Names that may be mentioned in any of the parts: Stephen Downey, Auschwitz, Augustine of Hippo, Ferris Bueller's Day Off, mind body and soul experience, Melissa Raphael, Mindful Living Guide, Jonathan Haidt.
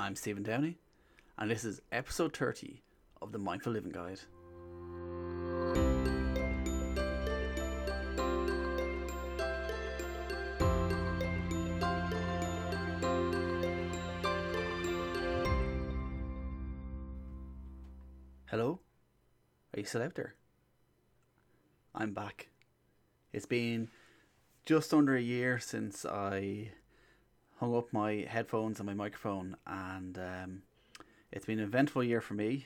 I'm Stephen Downey, and this is episode 30 of the Mindful Living Guide. Hello? Are you still out there? I'm back. It's been just under a year since I hung up my headphones and my microphone, and it's been an eventful year for me.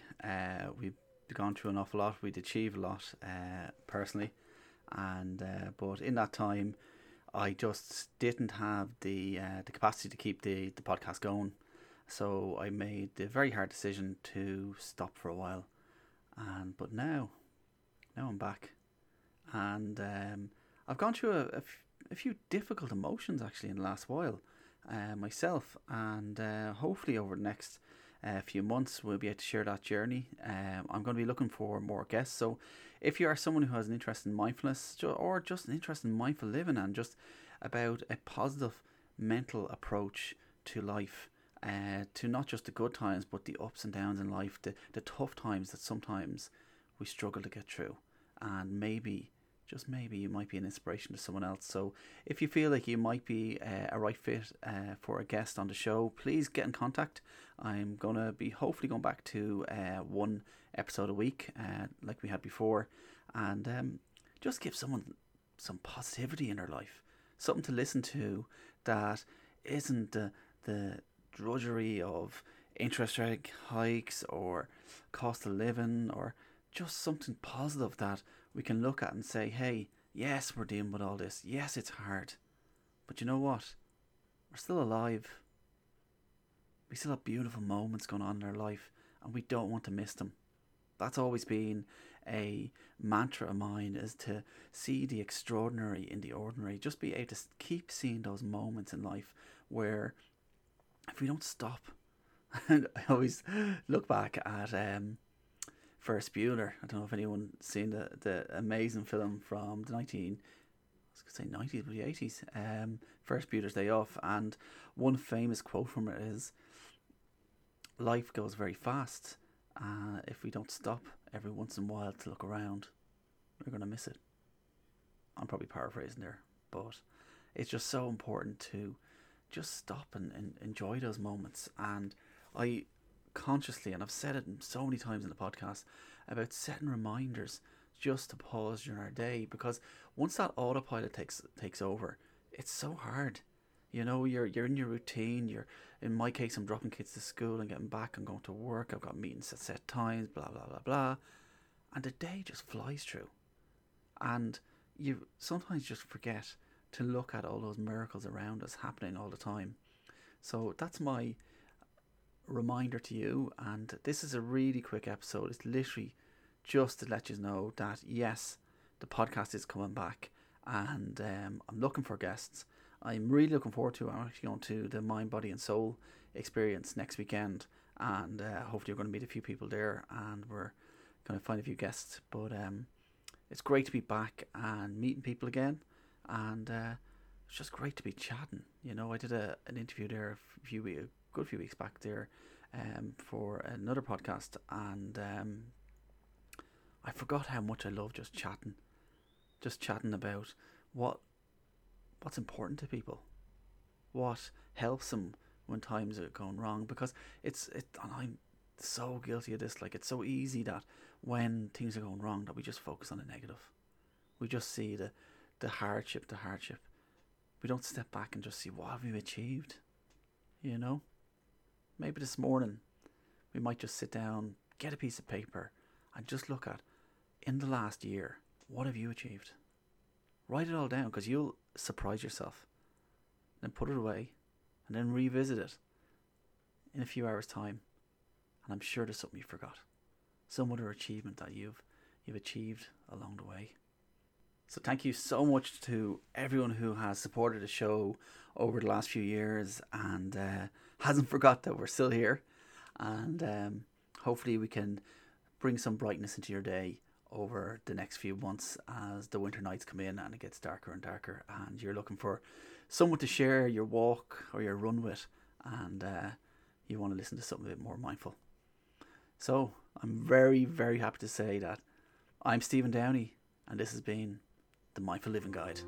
We've gone through an awful lot, we'd achieved a lot personally, and but in that time I just didn't have the capacity to keep the podcast going, so I made the very hard decision to stop for a while, and but now I'm back, and I've gone through a few difficult emotions actually in the last while myself, and hopefully over the next few months we'll be able to share that journey. I'm going to be looking for more guests, so if you are someone who has an interest in mindfulness or just an interest in mindful living and just about a positive mental approach to life, to not just the good times but the ups and downs in life, the tough times that sometimes we struggle to get through, and maybe just maybe you might be an inspiration to someone else. So if you feel like you might be a right fit for a guest on the show, please get in contact. I'm going to be hopefully going back to one episode a week like we had before, and just give someone some positivity in their life, something to listen to that isn't the drudgery of interest rate hikes or cost of living, or just something positive that we can look at and say, hey, yes, we're dealing with all this. Yes, it's hard. But you know what? We're still alive. We still have beautiful moments going on in our life, and we don't want to miss them. That's always been a mantra of mine, is to see the extraordinary in the ordinary. Just be able to keep seeing those moments in life where if we don't stop, and I always look back at Ferris Bueller. I don't know if anyone's seen the amazing film from the 80s, Ferris Bueller's Day Off, and one famous quote from it is, life goes very fast, if we don't stop every once in a while to look around, we're going to miss it. I'm probably paraphrasing there, but it's just so important to just stop and enjoy those moments. And I consciously, and I've said it so many times in the podcast, about setting reminders just to pause during our day, because once that autopilot takes over, it's so hard. You know, you're in your routine, in my case I'm dropping kids to school and getting back and going to work, I've got meetings at set times, blah blah blah blah, and the day just flies through, and you sometimes just forget to look at all those miracles around us happening all the time. So that's my reminder to you, and this is a really quick episode. It's literally just to let you know that yes, the podcast is coming back, and I'm looking for guests. I'm really looking forward to it. I'm actually going to the Mind, Body and Soul Experience next weekend, and hopefully you're going to meet a few people there, and we're going to find a few guests. But it's great to be back and meeting people again, and it's just great to be chatting. You know, I did an interview there a good few weeks back there for another podcast, and I forgot how much I love just chatting about what's important to people, what helps them when times are going wrong, because and I'm so guilty of this, like, it's so easy that when things are going wrong that we just focus on the negative, we just see the hardship, we don't step back and just see what have we achieved. You know, maybe this morning we might just sit down, get a piece of paper, and just look at, in the last year, what have you achieved? Write it all down, because you'll surprise yourself. Then put it away and then revisit it in a few hours time, and I'm sure there's something you forgot, some other achievement that you've achieved along the way. So thank you so much to everyone who has supported the show over the last few years, and hasn't forgot that we're still here, and hopefully we can bring some brightness into your day over the next few months as the winter nights come in and it gets darker and darker, and you're looking for someone to share your walk or your run with, and you want to listen to something a bit more mindful. So I'm very, very happy to say that I'm Stephen Downey, and this has been the Mindful Living Guide.